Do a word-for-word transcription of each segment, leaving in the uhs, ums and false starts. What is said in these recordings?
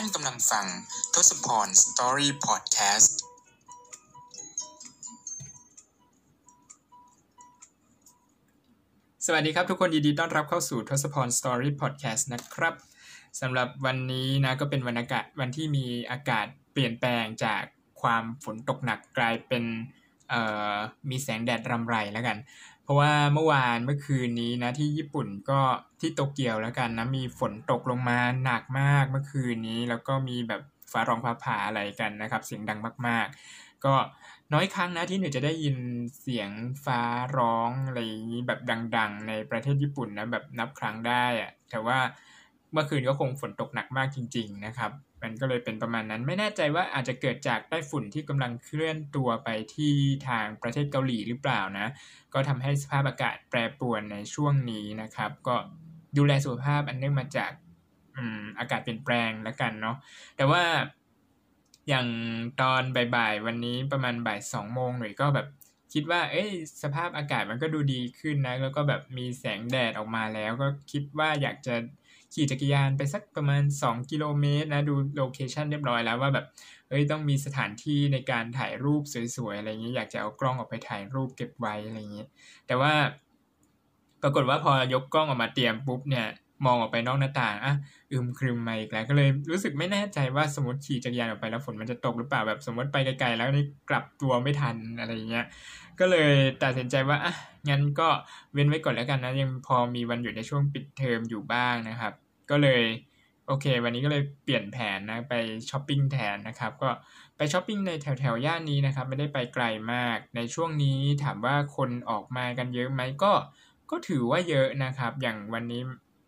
านกำลังฟังทศพรสตอรี่พอดแคสต์สวัสดีครับทุกคนยินดีต้อนรับเข้าสู่ทศพรสตอรี่พอดแคสต์นะครับสำหรับวันนี้นะก็เป็นวันอากาศวันที่มีอากาศเปลี่ยนแปลงจากความฝนตกหนักกลายเป็นเอ่อมีแสงแดดรำไรแล้วกันเพราะว่าเมื่อวานเมื่อคืนนี้นะที่ญี่ปุ่นก็ที่โตเกียวแล้วกันนะมีฝนตกลงมาหนักมากเมื่อคืนนี้แล้วก็มีแบบฟ้าร้องฟ้าผ่าอะไรกันนะครับเสียงดังมากๆก็น้อยครั้งนะที่หนูจะได้ยินเสียงฟ้าร้องอะไรอย่างนี้แบบดังๆในประเทศญี่ปุ่นนะแบบนับครั้งได้อะแต่ว่าเมื่อคืนก็คงฝนตกหนักมากจริงๆนะครับมันก็เลยเป็นประมาณนั้นไม่แน่ใจว่าอาจจะเกิดจากไต้ฝุ่นที่กำลังเคลื่อนตัวไปที่ทางประเทศเกาหลีหรือเปล่านะก็ทำให้สภาพอากาศแปรปรวนในช่วงนี้นะครับก็ดูแลสุขภาพอันเนื่องมาจากอืมอากาศเปลี่ยนแปลงแล้วกันเนาะแต่ว่าอย่างตอนบ่ายๆวันนี้ประมาณบ่ายสองโมงหน่อยก็แบบคิดว่าเอ้ยสภาพอากาศมันก็ดูดีขึ้นนะแล้วก็แบบมีแสงแดดออกมาแล้วก็คิดว่าอยากจะขี่จักรยานไปสักประมาณสองกิโลเมตรนะดูโลเคชั่นเรียบร้อยแล้วว่าแบบเอ้ยต้องมีสถานที่ในการถ่ายรูปสวยๆอะไรอย่างเงี้ยอยากจะเอากล้องออกไปถ่ายรูปเก็บไว้อะไรอย่างเงี้ยแต่ว่าปรากฏว่าพอยกกล้องออกมาเตรียมปุ๊บเนี่ยมองออกไปนอกหน้าต่างอ่ะอึมครึมมาอีกแล้วก็เลยรู้สึกไม่แน่ใจว่าสมมติขี่จักรยานออกไปแล้วฝนมันจะตกหรือเปล่าแบบสมมติไปไกลๆแล้วนี่กลับตัวไม่ทันอะไรอย่างเงี้ยก็เลยตัดสินใจว่าอ่ะงั้นก็เว้นไว้ก่อนแล้วกันนะยังพอมีวันหยุดในช่วงปิดเทอมอยู่บ้างนะครับก็เลยโอเควันนี้ก็เลยเปลี่ยนแผนนะไปช้อปปิ้งแทนนะครับก็ไปช้อปปิ้งในแถวๆย่านนี้นะครับไม่ได้ไปไกลมากในช่วงนี้ถามว่าคนออกมากันเยอะไหมก็ก็ถือว่าเยอะนะครับอย่างวันนี้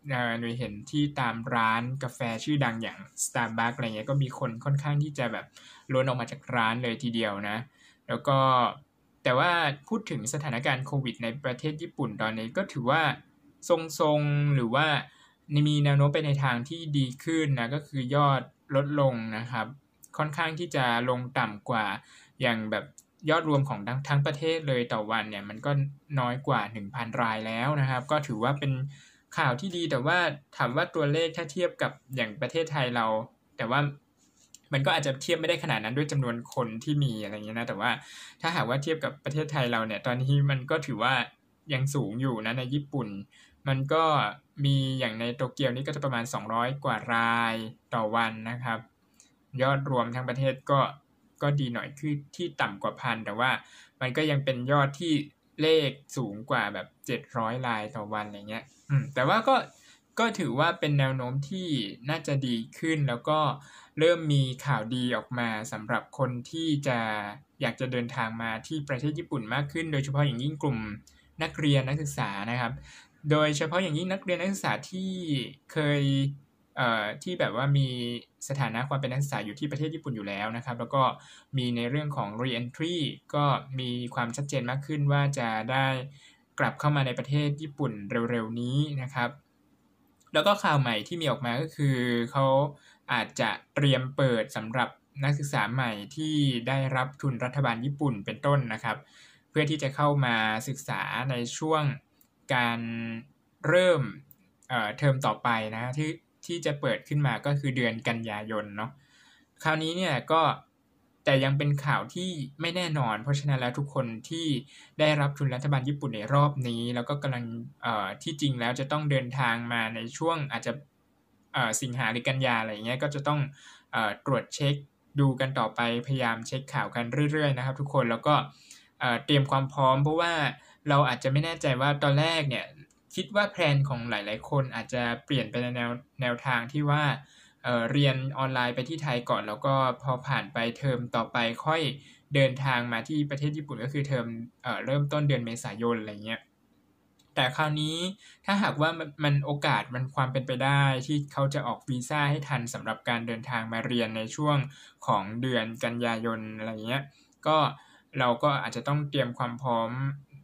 เอ่อหนูเห็นที่ตามร้านกาแฟชื่อดังอย่าง Starbucks อะไรเงี้ยก็มีคนค่อนข้างที่จะแบบล้นออกมาจากร้านเลยทีเดียวนะแล้วก็แต่ว่าพูดถึงสถานการณ์โควิดในประเทศญี่ปุ่นตอนนี้ก็ถือว่าทรงๆหรือว่ามีแนวโน้มไปในทางที่ดีขึ้นนะก็คือยอดลดลงนะครับค่อนข้างที่จะลงต่ำกว่าอย่างแบบยอดรวมของทั้งประเทศเลยต่อวันเนี่ยมันก็น้อยกว่า หนึ่งพัน รายแล้วนะครับก็ถือว่าเป็นข่าวที่ดีแต่ว่าถามว่าตัวเลขถ้าเทียบกับอย่างประเทศไทยเราแต่ว่ามันก็อาจจะเทียบไม่ได้ขนาดนั้นด้วยจำนวนคนที่มีอะไรเงี้ยนะแต่ว่าถ้าหากว่าเทียบกับประเทศไทยเราเนี่ยตอนนี้มันก็ถือว่ายังสูงอยู่นะในญี่ปุ่นมันก็มีอย่างในโตเกียวนี่ก็จะประมาณสองร้อยกว่ารายต่อวันนะครับยอดรวมทั้งประเทศก็ก็ดีหน่อยคือที่ต่ำกว่าพันแต่ว่ามันก็ยังเป็นยอดที่เลขสูงกว่าแบบเจ็ดร้อยรายต่อวันอะไรเงี้ยอืมแต่ว่าก็ก็ถือว่าเป็นแนวโน้มที่น่าจะดีขึ้นแล้วก็เริ่มมีข่าวดีออกมาสำหรับคนที่จะอยากจะเดินทางมาที่ประเทศญี่ปุ่นมากขึ้นโดยเฉพาะอย่างยิ่งกลุ่มนักเรียนนักศึกษานะครับโดยเฉพาะอย่างยิ่งนักเรียนนักศึกษาที่เคยเอ่อที่แบบว่ามีสถานะความเป็นนักศึกษาอยู่ที่ประเทศญี่ปุ่นอยู่แล้วนะครับแล้วก็มีในเรื่องของ re-entry ก็มีความชัดเจนมากขึ้นว่าจะได้กลับเข้ามาในประเทศญี่ปุ่นเร็วๆนี้นะครับแล้วก็ข่าวใหม่ที่มีออกมาก็คือเขาอาจจะเตรียมเปิดสำหรับนักศึกษาใหม่ที่ได้รับทุนรัฐบาลญี่ปุ่นเป็นต้นนะครับเพื่อที่จะเข้ามาศึกษาในช่วงการเริ่มเอ่อเทอมต่อไปนะที่ที่จะเปิดขึ้นมาก็คือเดือนกันยายนเนาะคราวนี้เนี่ยก็แต่ยังเป็นข่าวที่ไม่แน่นอนเพราะฉะนั้นแล้วทุกคนที่ได้รับทุนรัฐบาลญี่ปุ่นในรอบนี้แล้วก็กำลังเอ่อที่จริงแล้วจะต้องเดินทางมาในช่วงอาจจะเอ่อสิงหาหรือกันยาอะไรอย่างเงี้ยก็จะต้องเอ่อตรวจเช็คดูกันต่อไปพยายามเช็คข่าวกันเรื่อยๆนะครับทุกคนแล้วก็เอ่อเตรียมความพร้อมเพราะว่าเราอาจจะไม่แน่ใจว่าตอนแรกเนี่ยคิดว่าแพลนของหลายๆคนอาจจะเปลี่ยนไปในแนวแนวทางที่ว่า เอ่อ เรียนออนไลน์ไปที่ไทยก่อนแล้วก็พอผ่านไปเทอมต่อไปค่อยเดินทางมาที่ประเทศญี่ปุ่นก็คือเทอม เอ่อ เริ่มต้นเดือนเมษายนอะไรเงี้ยแต่คราวนี้ถ้าหากว่ามัน มันโอกาสมันความเป็นไปได้ที่เขาจะออกวีซ่าให้ทันสำหรับการเดินทางมาเรียนในช่วงของเดือนกันยายนอะไรเงี้ยก็เราก็อาจจะต้องเตรียมความพร้อม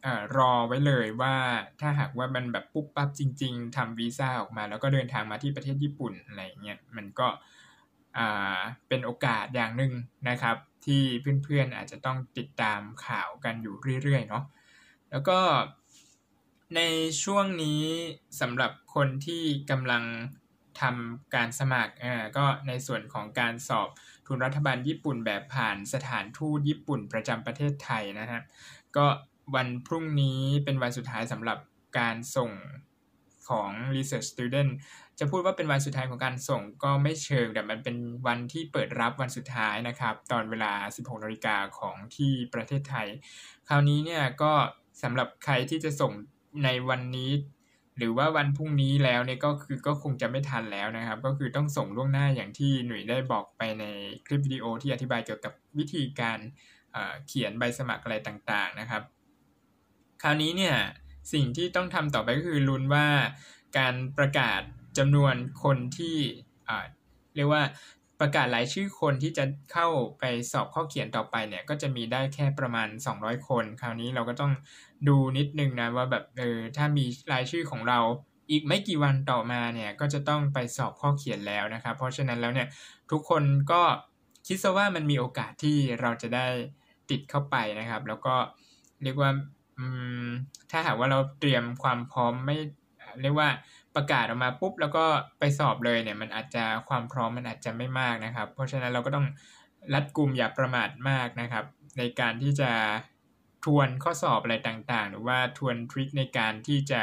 เอ่อรอไว้เลยว่าถ้าหากว่ามันแบบปุ๊บปั๊บจริงๆทำวีซ่าออกมาแล้วก็เดินทางมาที่ประเทศญี่ปุ่นอะไรเงี้ยมันก็อ่าเป็นโอกาสอย่างนึงนะครับที่เพื่อนๆอาจจะต้องติดตามข่าวกันอยู่เรื่อยๆเนาะแล้วก็ในช่วงนี้สำหรับคนที่กำลัง ทำการสมัครอ่าก็ในส่วนของการสอบทุนรัฐบาลญี่ปุ่นแบบผ่านสถานทูตญี่ปุ่นประจำประเทศไทยนะฮะก็วันพรุ่งนี้เป็นวันสุดท้ายสำหรับการส่งของ research student จะพูดว่าเป็นวันสุดท้ายของการส่งก็ไม่เชิงแต่มันเป็นวันที่เปิดรับวันสุดท้ายนะครับตอนเวลา สิบหกนาฬิกา นของที่ประเทศไทยคราวนี้เนี่ยก็สำหรับใครที่จะส่งในวันนี้หรือว่าวันพรุ่งนี้แล้วเนี่ยก็คือก็คงจะไม่ทันแล้วนะครับก็คือต้องส่งล่วงหน้าอย่างที่หนุ่ยได้บอกไปในคลิปวิดีโอที่อธิบายเกี่ยวกับวิธีการเอ่อเขียนใบสมัครอะไรต่างๆนะครับคราวนี้เนี่ยสิ่งที่ต้องทำต่อไปก็คือลุ้นว่าการประกาศจำนวนคนที่เอ่อเรียกว่าประกาศรายชื่อคนที่จะเข้าไปสอบข้อเขียนต่อไปเนี่ยก็จะมีได้แค่ประมาณสองร้อยคนคราวนี้เราก็ต้องดูนิดนึงนะว่าแบบเออถ้ามีรายชื่อของเราอีกไม่กี่วันต่อมาเนี่ยก็จะต้องไปสอบข้อเขียนแล้วนะครับเพราะฉะนั้นแล้วเนี่ยทุกคนก็คิดซะว่ามันมีโอกาสที่เราจะได้ติดเข้าไปนะครับแล้วก็เรียกว่าถ้าหากว่าเราเตรียมความพร้อมไม่เรียกว่าประกาศออกมาปุ๊บแล้วก็ไปสอบเลยเนี่ยมันอาจจะความพร้อมมันอาจจะไม่มากนะครับเพราะฉะนั้นเราก็ต้องรัดกุมอย่าประมาทมากนะครับในการที่จะทวนข้อสอบอะไรต่างๆหรือว่าทวนทริคในการที่จะ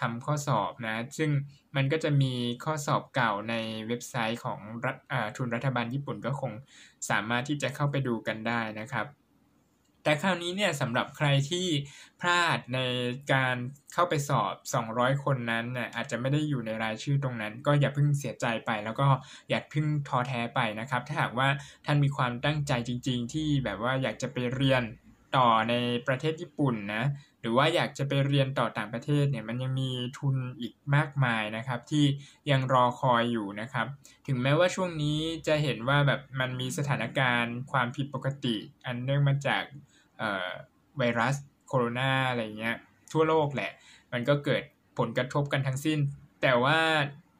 ทำข้อสอบนะซึ่งมันก็จะมีข้อสอบเก่าในเว็บไซต์ของรัฐทุนรัฐบาลญี่ปุ่นก็คงสามารถที่จะเข้าไปดูกันได้นะครับแต่คราวนี้เนี่ยสำหรับใครที่พลาดในการเข้าไปสอบสองร้อยคนนั้นน่ะอาจจะไม่ได้อยู่ในรายชื่อตรงนั้นก็อย่าเพิ่งเสียใจไปแล้วก็อย่าเพิ่งท้อแท้ไปนะครับถ้าหากว่าท่านมีความตั้งใจจริงๆที่แบบว่าอยากจะไปเรียนต่อในประเทศญี่ปุ่นนะหรือว่าอยากจะไปเรียนต่อต่างประเทศเนี่ยมันยังมีทุนอีกมากมายนะครับที่ยังรอคอยอยู่นะครับถึงแม้ว่าช่วงนี้จะเห็นว่าแบบมันมีสถานการณ์ความผิดปกติอันเนื่องมาจากไวรัสโคโรนาอะไรเงี้ยทั่วโลกแหละมันก็เกิดผลกระทบกันทั้งสิ้นแต่ว่า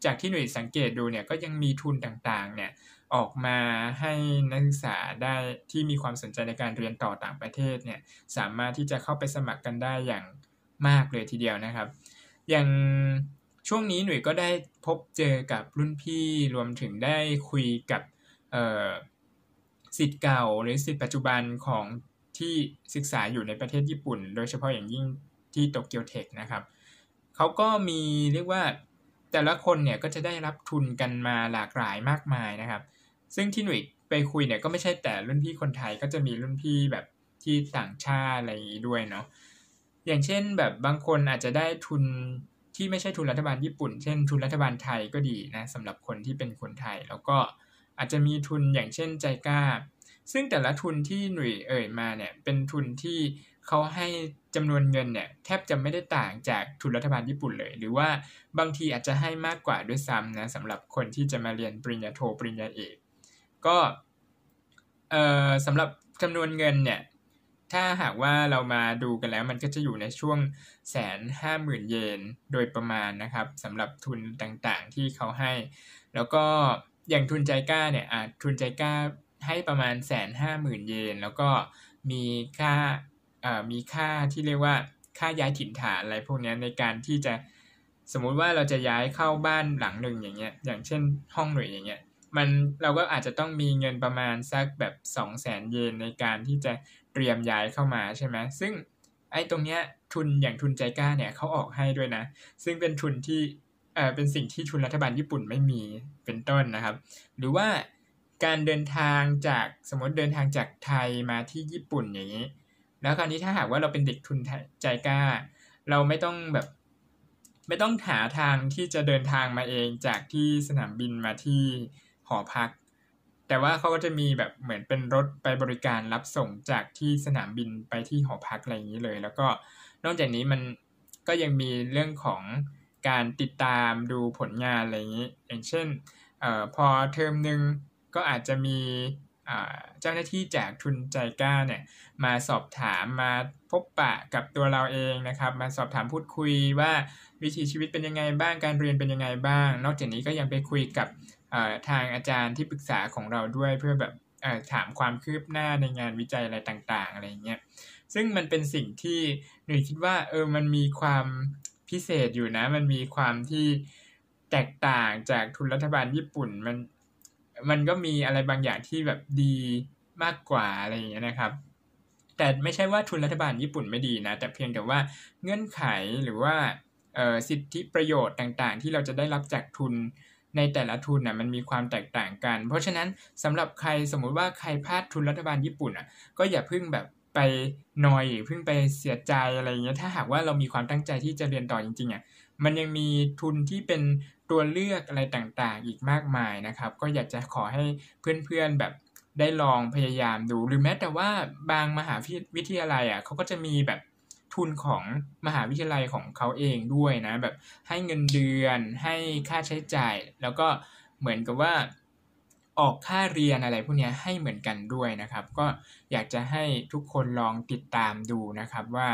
จากที่หน่วยสังเกตดูเนี่ยก็ยังมีทุนต่างๆเนี่ยออกมาให้นักศึกษาได้ที่มีความสนใจในการเรียนต่อต่างประเทศเนี่ยสามารถที่จะเข้าไปสมัครกันได้อย่างมากเลยทีเดียวนะครับอย่างช่วงนี้หน่วยก็ได้พบเจอกับรุ่นพี่รวมถึงได้คุยกับศิษย์เก่าหรือศิษย์ปัจจุบันของที่ศึกษาอยู่ในประเทศญี่ปุ่นโดยเฉพาะอย่างยิ่งที่โตเกียวเทคนะครับเขาก็มีเรียกว่าแต่ละคนเนี่ยก็จะได้รับทุนกันมาหลากหลายมากมายนะครับซึ่งที่หนุ่ยไปคุยเนี่ยก็ไม่ใช่แต่รุ่นพี่คนไทยก็จะมีรุ่นพี่แบบที่ต่างชาติอะไรอย่างนี้ด้วยเนาะอย่างเช่นแบบบางคนอาจจะได้ทุนที่ไม่ใช่ทุนรัฐบาลญี่ปุ่นเช่นทุนรัฐบาลไทยก็ดีนะสำหรับคนที่เป็นคนไทยแล้วก็อาจจะมีทุนอย่างเช่นใจกล้าซึ่งแต่ละทุนที่หนุ่ยเอ่ยมาเนี่ยเป็นทุนที่เขาให้จำนวนเงินเนี่ยแทบจะไม่ได้ต่างจากทุนรัฐบาลญี่ปุ่นเลยหรือว่าบางทีอาจจะให้มากกว่าด้วยซ้ำนะสำหรับคนที่จะมาเรียนปริญญาโทปริญญาเอกก็เอ่อสำหรับจำนวนเงินเนี่ยถ้าหากว่าเรามาดูกันแล้วมันก็จะอยู่ในช่วง หนึ่งแสนห้าหมื่น เยนโดยประมาณนะครับสำหรับทุนต่างๆที่เขาให้แล้วก็อย่างทุนใจกล้าเนี่ยอ่ะทุนใจกล้าให้ประมาณ หนึ่งแสนห้าหมื่น เยนแล้วก็มีค่ามีค่าที่เรียกว่าค่าย้ายถิ่นฐานอะไรพวกนี้ในการที่จะสมมุติว่าเราจะย้ายเข้าบ้านหลังหนึ่งอย่างเงี้ยอย่างเช่นห้องหน่วยอย่างเงี้ยมันเราก็อาจจะต้องมีเงินประมาณสักแบบ สองแสน เยนในการที่จะเตรียมย้ายเข้ามาใช่ไหมซึ่งไอ้ตรงเนี้ยทุนอย่างทุนใจกล้าเนี่ยเขาออกให้ด้วยนะซึ่งเป็นทุนที่เอ่อเป็นสิ่งที่ทุนรัฐบาลญี่ปุ่นไม่มีเป็นต้นนะครับหรือว่าการเดินทางจากสมมติเดินทางจากไทยมาที่ญี่ปุ่นอย่างนี้แล้วคราวนี้ถ้าหากว่าเราเป็นเด็กทุนใจกล้าเราไม่ต้องแบบไม่ต้องหาทางที่จะเดินทางมาเองจากที่สนามบินมาที่หอพักแต่ว่าเขาก็จะมีแบบเหมือนเป็นรถไปบริการรับส่งจากที่สนามบินไปที่หอพักอะไรอย่างนี้เลยแล้วก็นอกจากนี้มันก็ยังมีเรื่องของการติดตามดูผลงานอะไรอย่างนี้อย่างเช่นเอ่อพอเทอมนึงก็อาจจะมีเจ้าหน้าที่จากทุนใจกล้าเนี่ยมาสอบถามมาพบปะกับตัวเราเองนะครับมาสอบถามพูดคุยว่าวิถีชีวิตเป็นยังไงบ้างการเรียนเป็นยังไงบ้างนอกจากนี้ก็ยังไปคุยกับทางอาจารย์ที่ปรึกษาของเราด้วยเพื่อแบบถามความคืบหน้าในงานวิจัยอะไรต่างๆอะไรเงี้ยซึ่งมันเป็นสิ่งที่หนูคิดว่าเออมันมีความพิเศษอยู่นะมันมีความที่ แตกต่างจากทุนรัฐบาลญี่ปุ่นมันมันก็มีอะไรบางอย่างที่แบบดีมากกว่าอะไรอย่างเงี้ยนะครับแต่ไม่ใช่ว่าทุนรัฐบาลญี่ปุ่นไม่ดีนะแต่เพียงแต่ว่าเงื่อนไขหรือว่าสิทธิประโยชน์ต่างๆที่เราจะได้รับจากทุนในแต่ละทุนน่ะมันมีความแตกต่างกันเพราะฉะนั้นสำหรับใครสมมุติว่าใครพลาดทุนรัฐบาลญี่ปุ่นอ่ะก็อย่าเพิ่งแบบไปนอยเพิ่งไปเสียใจอะไรอย่างเงี้ยถ้าหากว่าเรามีความตั้งใจที่จะเรียนต่อจริงๆอ่ะมันยังมีทุนที่เป็นตัวเลือกอะไรต่างๆอีกมากมายนะครับก็อยากจะขอให้เพื่อนๆแบบได้ลองพยายามดูหรือแม้แต่ว่าบางมหาวิทยาลัยอ่ะเขาก็จะมีแบบทุนของมหาวิทยาลัยของเขาเองด้วยนะแบบให้เงินเดือนให้ค่าใช้จ่ายแล้วก็เหมือนกับว่าออกค่าเรียนอะไรพวกนี้ให้เหมือนกันด้วยนะครับก็อยากจะให้ทุกคนลองติดตามดูนะครับว่า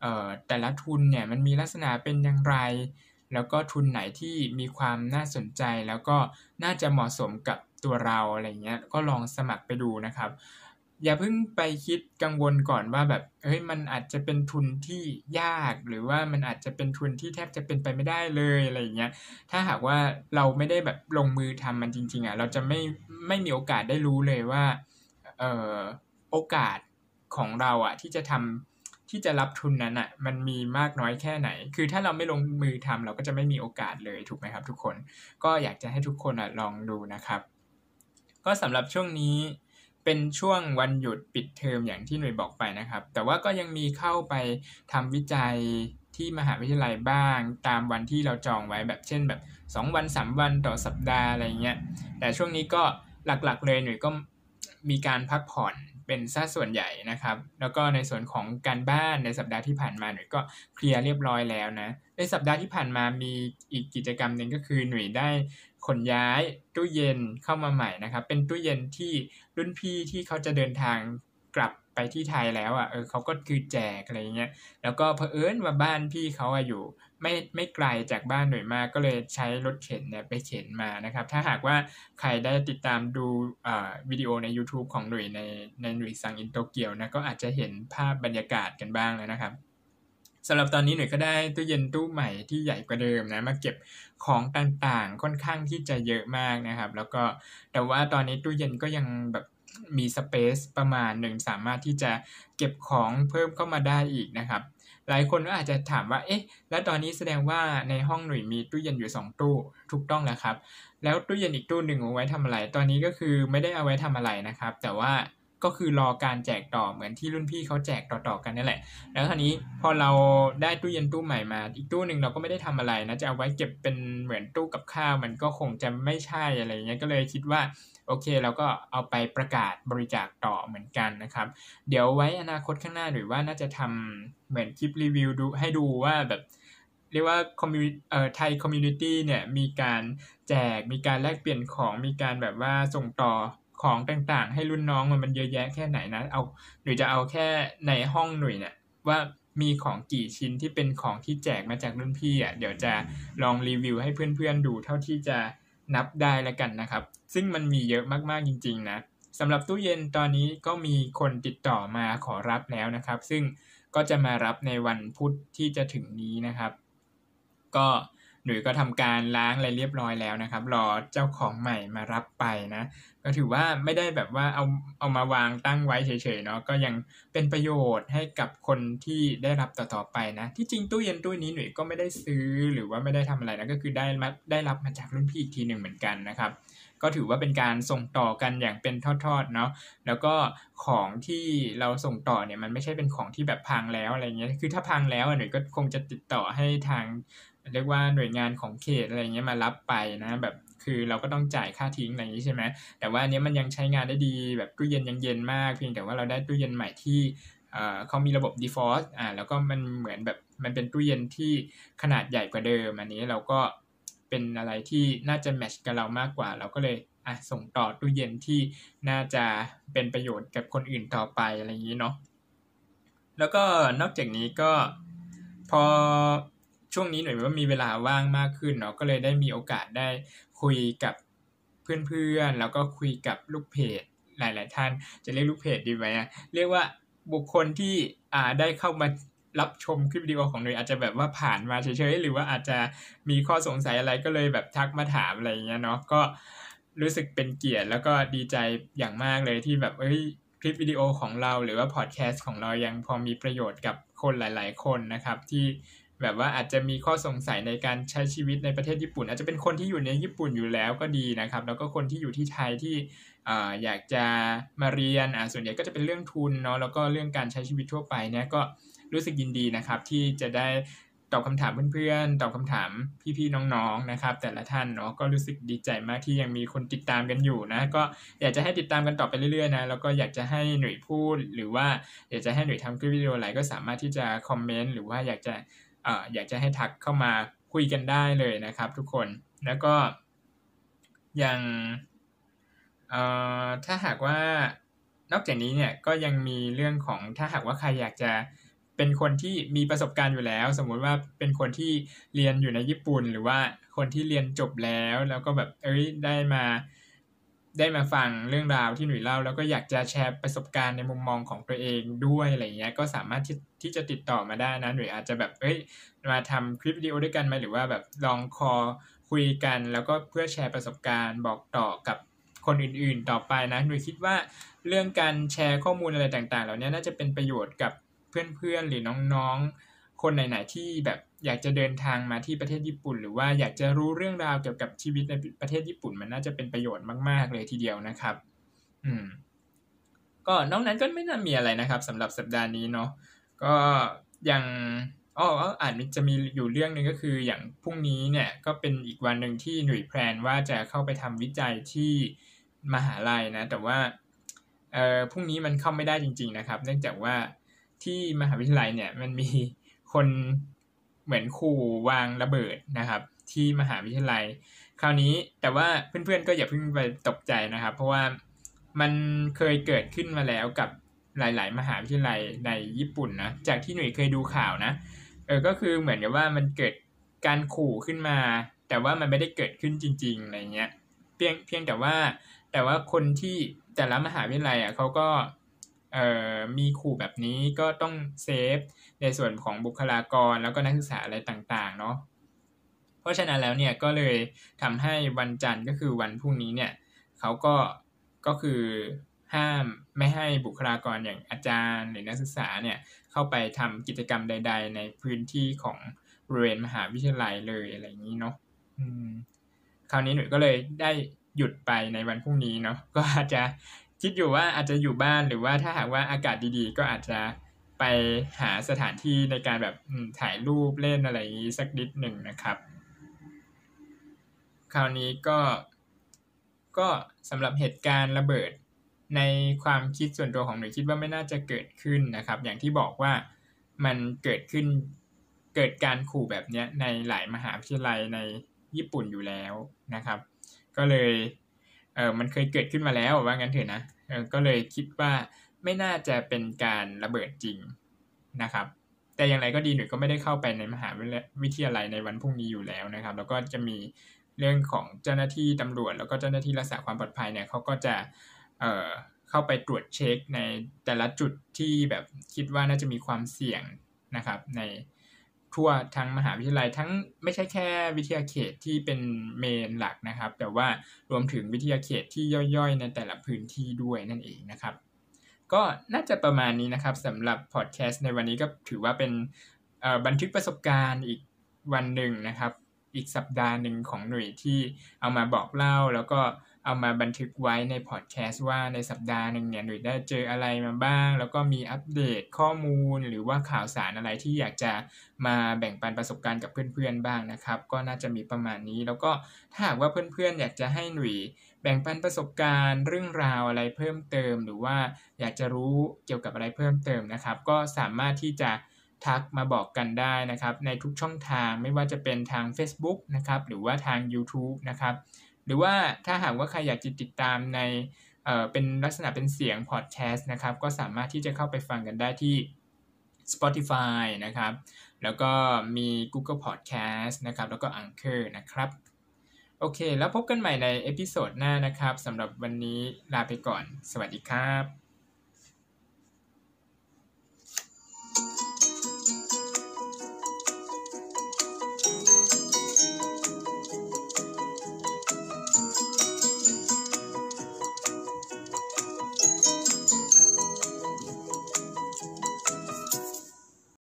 เอ่อแต่ละทุนเนี่ยมันมีลักษณะเป็นอย่างไรแล้วก็ทุนไหนที่มีความน่าสนใจแล้วก็น่าจะเหมาะสมกับตัวเราอะไรเงี้ยก็ลองสมัครไปดูนะครับอย่าเพิ่งไปคิดกังวลก่อนว่าแบบเฮ้ยมันอาจจะเป็นทุนที่ยากหรือว่ามันอาจจะเป็นทุนที่แทบจะเป็นไปไม่ได้เลยอะไรอย่างเงี้ยถ้าหากว่าเราไม่ได้แบบลงมือทำมันจริงๆอ่ะเราจะไม่ไม่มีโอกาสได้รู้เลยว่าเอ่อโอกาสของเราอ่ะที่จะทำที่จะรับทุนนั้นอ่ะมันมีมากน้อยแค่ไหนคือถ้าเราไม่ลงมือทำเราก็จะไม่มีโอกาสเลยถูกไหมครับทุกคนก็อยากจะให้ทุกคนอ่ะลองดูนะครับก็สำหรับช่วงนี้เป็นช่วงวันหยุดปิดเทอมอย่างที่หนุ่ยบอกไปนะครับแต่ว่าก็ยังมีเข้าไปทำวิจัยที่มหาวิทยาลัยบ้างตามวันที่เราจองไว้แบบเช่นแบบสองวันสามวันต่อสัปดาห์อะไรเงี้ยแต่ช่วงนี้ก็หลักๆเลยหนุ่ยก็มีการพักผ่อนเป็นซะส่วนใหญ่นะครับแล้วก็ในส่วนของการบ้านในสัปดาห์ที่ผ่านมาหนุ่ยก็เคลียร์เรียบร้อยแล้วนะในสัปดาห์ที่ผ่านมามีอีกกิจกรรมนึงก็คือหนุ่ยได้ขนย้ายตู้เย็นเข้ามาใหม่นะครับเป็นตู้เย็นที่รุ่นพี่ที่เขาจะเดินทางกลับไปที่ไทยแล้วอ่ะเออเขาก็คือแจกอะไรเงี้ยแล้วก็เผอิญว่าบ้านพี่เขาอ่ะอยู่ไม่ไม่ไกลจากบ้านหน่อยมากก็เลยใช้รถเข็นเนี่ยไปเข็นมานะครับถ้าหากว่าใครได้ติดตามดูอ่าวิดีโอใน YouTube ของหนุ่ยในในหนุ่ยซังอินโตเกียวนะก็อาจจะเห็นภาพบรรยากาศกันบ้างแล้วนะครับสำหรับตอนนี้หน่อยก็ได้ตู้เย็นตู้ใหม่ที่ใหญ่กว่าเดิมนะมาเก็บของต่างๆค่อนข้างที่จะเยอะมากนะครับแล้วก็แต่ว่าตอนนี้ตู้เย็นก็ยังแบบมีสเปซประมาณหนึ่งสามารถที่จะเก็บของเพิ่มเข้ามาได้อีกนะครับหลายคนก็อาจจะถามว่าเอ๊ะแล้วตอนนี้แสดงว่าในห้องหนุ่ยมีตู้เย็นอยู่สองตู้ถูกต้องแล้วครับแล้วตู้เย็นอีกตู้หนึ่งเอาไว้ทำอะไรตอนนี้ก็คือไม่ได้เอาไว้ทำอะไรนะครับแต่ว่าก็คือรอการแจกต่อเหมือนที่รุ่นพี่เขาแจกต่อๆกันนั่นแหละแล้วคราวนี้พอเราได้ตู้เย็นตู้ใหม่มาอีกตู้นึงเราก็ไม่ได้ทำอะไรนะจะเอาไว้เก็บเป็นเหมือนตู้กับข้าวมันก็คงจะไม่ใช่อะไรเงี้ยก็เลยคิดว่าโอเคเราก็เอาไปประกาศบริจาคต่อเหมือนกันนะครับเดี๋ยวไว้อนาคตข้างหน้าหรือว่าน่าจะทำเหมือนคลิปรีวิวดูให้ดูว่าแบบเรียกว่าคอมมิวเอ่อไทยคอมมูนิตี้เนี่ยมีการแจกมีการแลกเปลี่ยนของมีการแบบว่าส่งต่อของต่างๆให้รุ่นน้องมันมันเยอะแยะแค่ไหนนะเอาหรือจะเอาแค่ในห้องหนุ่ยเนี่ยว่ามีของกี่ชิ้นที่เป็นของที่แจกมาจากรุ่นพี่อ่ะเดี๋ยวจะลองรีวิวให้เพื่อนๆดูเท่าที่จะนับได้แล้วกันนะครับซึ่งมันมีเยอะมากๆจริงๆนะสำหรับตู้เย็นตอนนี้ก็มีคนติดต่อมาขอรับแล้วนะครับซึ่งก็จะมารับในวันพุธที่จะถึงนี้นะครับก็หนุ่ยก็ทำการล้างอะไรเรียบร้อยแล้วนะครับรอเจ้าของใหม่มารับไปนะก็ถือว่าไม่ได้แบบว่าเอาเอามาวางตั้งไว้เฉยๆเนาะก็ยังเป็นประโยชน์ให้กับคนที่ได้รับต่อๆไปนะที่จริงตู้เย็นตู้นี้หนุ่ยก็ไม่ได้ซื้อหรือว่าไม่ได้ทำอะไรนะก็คือได้มาได้รับมาจากรุ่นพี่อีกทีหนึ่งเหมือนกันนะครับก็ถือว่าเป็นการส่งต่อกันอย่างเป็นทอดๆเนาะแล้วก็ของที่เราส่งต่อเนี่ยมันไม่ใช่เป็นของที่แบบพังแล้วอะไรเงี้ยคือถ้าพังแล้วหนุ่ยก็คงจะติดต่อให้ทางเรียกว่าหน่วยงานของเขตอะไรเงี้ยมารับไปนะแบบคือเราก็ต้องจ่ายค่าทิ้งอะไรอย่างนี้ใช่ไหมแต่ว่าอันนี้มันยังใช้งานได้ดีแบบตู้เย็นยังเย็นมากเพียงแต่ว่าเราได้ตู้เย็นใหม่ที่เอ่อเขามีระบบ defrost อ่าแล้วก็มันเหมือนแบบมันเป็นตู้เย็นที่ขนาดใหญ่กว่าเดิมอันนี้เราก็เป็นอะไรที่น่าจะแมทช์กับเรามากกว่าเราก็เลยอ่ะส่งต่อตู้เย็นที่น่าจะเป็นประโยชน์กับคนอื่นต่อไปอะไรอย่างนี้เนาะแล้วก็นอกจากนี้ก็พอช่วงนี้หน่อยว่ามีเวลาว่างมากขึ้นเนาะก็เลยได้มีโอกาสได้คุยกับเพื่อนๆแล้วก็คุยกับลูกเพจหลายๆท่านจะเรียกลูกเพจดีไหมเรียกว่าบุคคลที่อ่าได้เข้ามา รับชมคลิปวิดีโอของหนุ่ยอาจจะแบบว่าผ่านมาเฉยๆหรือว่าอาจจะมีข้อสงสัยอะไรก็เลยแบบทักมาถามอะไรเงี้ยเนาะก็รู้สึกเป็นเกียรติแล้วก็ดีใจอย่างมากเลยที่แบบเอ้ยคลิปวิดีโอของเราหรือว่าพอดแคสต์ของเรายังพอมีประโยชน์กับคนหลายๆคนนะครับที่แบบว่าอาจจะมีข้อสงสัยในการใช้ชีวิตในประเทศญี่ปุ่นอาจจะเป็นคนที่อยู่ในญี่ปุ่นอยู่แล้วก็ดีนะครับแล้วก็คนที่อยู่ที่ไทยที่อ่าอยากจะมาเรียนอ่าส่วนใหญ่ก็จะเป็นเรื่องทุนเนาะแล้วก็เรื่องการใช้ชีวิตทั่วไปเนี่ยก็รู้สึกยินดีนะครับที่จะได้ตอบคำถามเพื่อนๆตอบคำถามพี่ๆน้องๆนะครับแต่ละท่านเนาะก็รู้สึกดีใจมากที่ยังมีคนติดตามกันอยู่นะก็อยากจะให้ติดตามกันต่อไปเรื่อยๆนะแล้วก็อยากจะให้หนุ่ยพูดหรือว่าอยากจะให้หนุ่ยทำคลิปวิดีโออะไรก็สามารถที่จะคอมเมนต์หรือว่าอยากจะเอ่ออยากจะให้ทักเข้ามาคุยกันได้เลยนะครับทุกคนแล้วก็อย่างเอ่อถ้าหากว่านอกจากนี้เนี่ยก็ยังมีเรื่องของถ้าหากว่าใครอยากจะเป็นคนที่มีประสบการณ์อยู่แล้วสมมุติว่าเป็นคนที่เรียนอยู่ในญี่ปุ่นหรือว่าคนที่เรียนจบแล้วแล้วก็แบบเอ้ยได้มาได้มาฟังเรื่องราวที่หนุ่ยเล่าแล้วก็อยากจะแชร์ประสบการณ์ในมุมมองของตัวเองด้วยอะไรเงี้ยก็สามารถที่ที่จะติดต่อมาได้นะหนุ่ยอาจจะแบบเอ้ยมาทำคลิปวิดีโอด้วยกันไหมหรือว่าแบบลองคอคุยกันแล้วก็เพื่อแชร์ประสบการณ์บอกต่อกับคนอื่นๆต่อไปนะหนุ่ยคิดว่าเรื่องการแชร์ข้อมูลอะไรต่างๆเหล่านี้น่าจะเป็นประโยชน์กับเพื่อนๆหรือน้องๆคนไหนๆที่แบบอยากจะเดินทางมาที่ประเทศญี่ปุ่นหรือว่าอยากจะรู้เรื่องราวเกี่ยวกับชีวิตในประเทศญี่ปุ่นมันน่าจะเป็นประโยชน์มากๆเลยทีเดียวนะครับอืมก็นอกนั้นก็ไม่น่ามีอะไรนะครับสำหรับสัปดาห์นี้เนาะก็อย่างอ๋ออาจจะมีอยู่เรื่องนึงก็คืออย่างพรุ่งนี้เนี่ยก็เป็นอีกวันนึงที่หนุ่ยแพลนว่าจะเข้าไปทำวิจัยที่มหาลัยนะแต่ว่าเอ่อพรุ่งนี้มันเข้าไม่ได้จริงๆนะครับเนื่องจากว่าที่มหาวิทยาลัยเนี่ยมันมีคนเหมือนขู่วางระเบิดนะครับที่มหาวิทยาลัยคราวนี้แต่ว่าเพื่อนๆก็อย่าเพิ่งไปตกใจนะครับเพราะว่ามันเคยเกิดขึ้นมาแล้วกับหลายๆมหาวิทยาลัยในญี่ปุ่นนะจากที่หนุ่ยเคยดูข่าวนะเออก็คือเหมือนกับว่ามันเกิดการขู่ขึ้นมาแต่ว่ามันไม่ได้เกิดขึ้นจริงๆอะไรเงี้ยเพียงเพียงแต่ว่าแต่ว่าคนที่แต่ละมหาวิทยาลัยอ่ะเขาก็เอ่อมีขู่แบบนี้ก็ต้องเซฟในส่วนของบุคลากรแล้วก็นักศึกษาอะไรต่างๆเนาะเพราะฉะนั้นแล้วเนี่ยก็เลยทำให้วันจันทร์ก็คือวันพรุ่งนี้เนี่ยเขาก็ก็คือห้ามไม่ให้บุคลากรอย่างอาจารย์หรือนักศึกษาเนี่ยเข้าไปทำกิจกรรมใดๆในพื้นที่ของบริเวณมหาวิทยาลัยเลยอะไรอย่างนี้เนาะอืมคราวนี้หนูก็เลยได้หยุดไปในวันพรุ่งนี้เนาะก็อาจจะคิดอยู่ว่าอาจจะอยู่บ้านหรือว่าถ้าหากว่าอากาศดีๆก็อาจจะไปหาสถานที่ในการแบบถ่ายรูปเล่นอะไรอย่างนี้สักนิดหนึ่งนะครับคราวนี้ก็ก็สำหรับเหตุการณ์ระเบิดในความคิดส่วนตัวของหนูคิดว่าไม่น่าจะเกิดขึ้นนะครับอย่างที่บอกว่ามันเกิดขึ้นเกิดการขู่แบบนี้ในหลายมหาวิทยาลัยในญี่ปุ่นอยู่แล้วนะครับก็เลยเออมันเคยเกิดขึ้นมาแล้วว่างั้นเถอะนะเออก็เลยคิดว่าไม่น่าจะเป็นการระเบิดจริงนะครับแต่อย่างไรก็ดีหนูก็ไม่ได้เข้าไปในมหาวิทยาลัยในวันพรุ่งนี้อยู่แล้วนะครับแล้วก็จะมีเรื่องของเจ้าหน้าที่ตำรวจแล้วก็เจ้าหน้าที่รักษาความปลอดภัยเนี่ยเขาก็จะเอ่อเข้าไปตรวจเช็คในแต่ละจุดที่แบบคิดว่าน่าจะมีความเสี่ยงนะครับในทั่วทั้งมหาวิทยาลัยทั้งไม่ใช่แค่วิทยาเขตที่เป็นเมนหลักนะครับแต่ว่ารวมถึงวิทยาเขตที่ย่อยๆในแต่ละพื้นที่ด้วยนั่นเองนะครับก็น่าจะประมาณนี้นะครับสำหรับพอดแคสต์ในวันนี้ก็ถือว่าเป็นบันทึกประสบการณ์อีกวันหนึ่งนะครับอีกสัปดาห์หนึ่งของหนุ่ยที่เอามาบอกเล่าแล้วก็เอามาบันทึกไว้ในพอดแคสต์ว่าในสัปดาห์หนึ่งเนี่ยหนุ่ยได้เจออะไรมาบ้างแล้วก็มีอัปเดตข้อมูลหรือว่าข่าวสารอะไรที่อยากจะมาแบ่งปันประสบการณ์กับเพื่อนๆบ้างนะครับก็น่าจะมีประมาณนี้แล้วก็ถ้าหากว่าเพื่อนๆอยากจะให้หนุ่ยแบ่งปันประสบการณ์เรื่องราวอะไรเพิ่มเติมหรือว่าอยากจะรู้เกี่ยวกับอะไรเพิ่มเติมนะครับก็สามารถที่จะทักมาบอกกันได้นะครับในทุกช่องทางไม่ว่าจะเป็นทาง Facebook นะครับหรือว่าทาง YouTube นะครับหรือว่าถ้าหากว่าใครอยากจะติดตามในเอ่อเป็นลักษณะเป็นเสียงพอดแคสต์นะครับก็สามารถที่จะเข้าไปฟังกันได้ที่ Spotify นะครับแล้วก็มี Google Podcast นะครับแล้วก็ Anchor นะครับโอเคแล้วพบกันใหม่ในเอพิโซดหน้านะครับสำหรับวันนี้ลาไปก่อนสวัสดีครับ